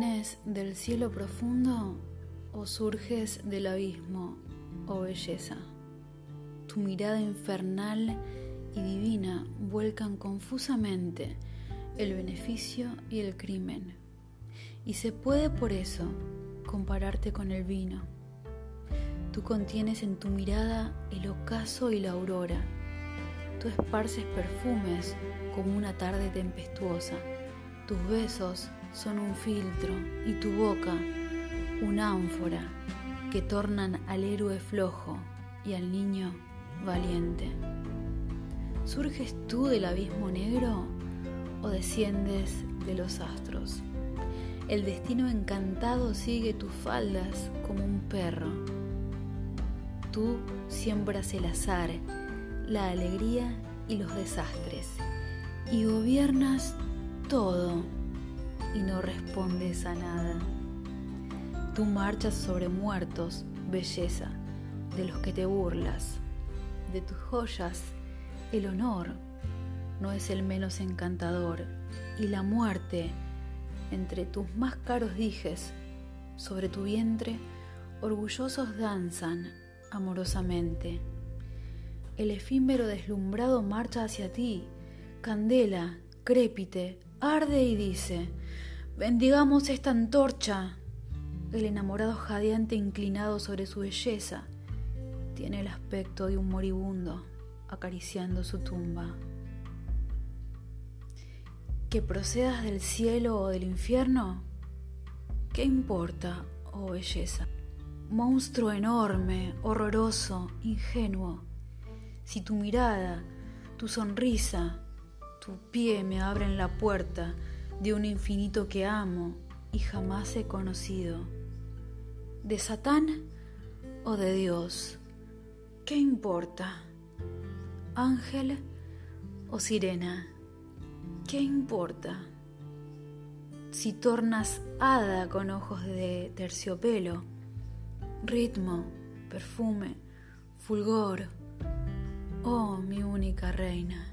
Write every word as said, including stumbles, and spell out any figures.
¿Vienes del cielo profundo o surges del abismo, oh belleza? Tu mirada infernal y divina vuelcan confusamente el beneficio y el crimen, y se puede por eso compararte con el vino. Tú contienes en tu mirada el ocaso y la aurora. Tú esparces perfumes como una tarde tempestuosa. Tus besos son un filtro y tu boca una ánfora que tornan al héroe flojo y al niño valiente. ¿Surges tú del abismo negro o desciendes de los astros? El destino encantado sigue tus faldas como un perro. Tú siembras el azar, la alegría y los desastres, y gobiernas todo y no respondes a nada. Tú marchas sobre muertos, belleza, de los que te burlas. De tus joyas, el honor no es el menos encantador, y la muerte, entre tus más caros dijes, sobre tu vientre, orgullosos danzan amorosamente. El efímero deslumbrado marcha hacia ti, candela, crépite, arde y dice: «Bendigamos esta antorcha». El enamorado jadeante inclinado sobre su belleza tiene el aspecto de un moribundo acariciando su tumba. Que procedas del cielo o del infierno, ¿qué importa, oh belleza? Monstruo enorme, horroroso, ingenuo. Si tu mirada, tu sonrisa, tu pie me abren la puerta de un infinito que amo y jamás he conocido. ¿De Satán o de Dios? ¿Qué importa? ¿Ángel o sirena? ¿Qué importa? Si tornas hada con ojos de terciopelo, ritmo, perfume, fulgor, oh mi única reina.